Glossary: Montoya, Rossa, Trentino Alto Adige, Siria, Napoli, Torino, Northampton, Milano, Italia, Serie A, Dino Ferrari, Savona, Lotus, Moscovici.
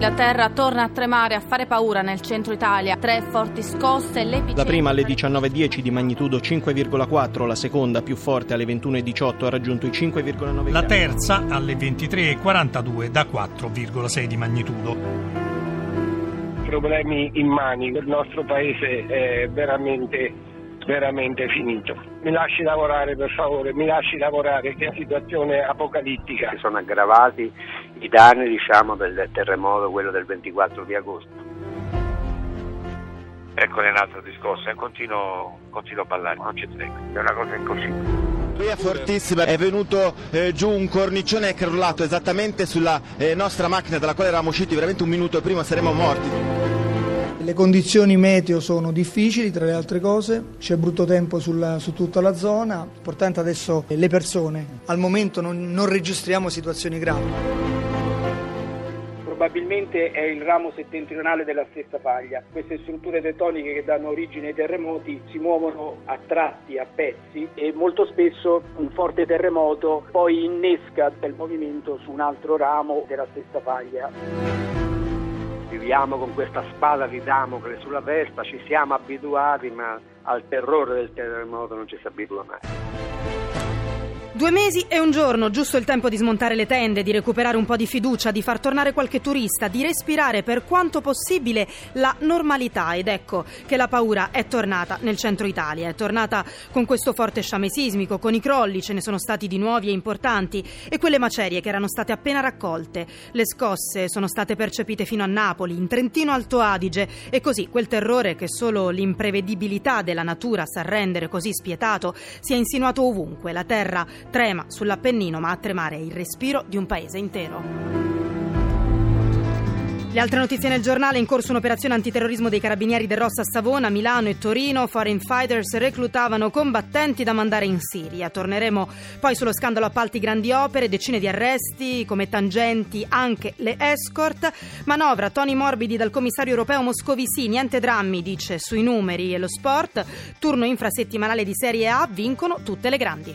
La terra torna a tremare, a fare paura nel centro Italia. Tre forti scosse, l'epicentro. La prima alle 19.10 di magnitudo 5,4, la seconda più forte alle 21.18 ha raggiunto i 5,9. La terza alle 23.42 da 4,6 di magnitudo. Problemi immani, il nostro paese è veramente finito. Mi lasci lavorare, per favore, mi lasci lavorare, che è una situazione apocalittica. Si sono aggravati i danni, del terremoto, quello del 24 di agosto. Ecco un altro discorso, continuo a ballare, non c'è tempo, è una cosa impossibile. È fortissima, è venuto giù un cornicione che è crollato esattamente sulla nostra macchina dalla quale eravamo usciti veramente un minuto prima, saremmo morti. Le condizioni meteo sono difficili, tra le altre cose, c'è brutto tempo su tutta la zona, importante adesso le persone. Al momento non registriamo situazioni gravi. Probabilmente è il ramo settentrionale della stessa faglia. Queste strutture tettoniche che danno origine ai terremoti si muovono a tratti, a pezzi, e molto spesso un forte terremoto poi innesca del movimento su un altro ramo della stessa faglia. Viviamo con questa spada di Damocle sulla testa, ci siamo abituati, ma al terrore del terremoto non ci si abitua mai. 2 mesi e un giorno, giusto il tempo di smontare le tende, di recuperare un po' di fiducia, di far tornare qualche turista, di respirare per quanto possibile la normalità. Ed ecco che la paura è tornata nel centro Italia, è tornata con questo forte sciame sismico, con i crolli, ce ne sono stati di nuovi e importanti, e quelle macerie che erano state appena raccolte. Le scosse sono state percepite fino a Napoli, in Trentino Alto Adige, e così quel terrore che solo l'imprevedibilità della natura sa rendere così spietato si è insinuato ovunque. La terra trema sull'Appennino, ma a tremare è il respiro di un paese intero. Le altre notizie nel giornale: in corso un'operazione antiterrorismo dei carabinieri del Rossa a Savona, Milano e Torino. Foreign fighters reclutavano combattenti da mandare in Siria. Torneremo poi sullo scandalo appalti grandi opere, decine di arresti, come tangenti anche le escort. Manovra, toni morbidi dal commissario europeo Moscovici, niente drammi, dice sui numeri e lo sport. Turno infrasettimanale di Serie A, vincono tutte le grandi.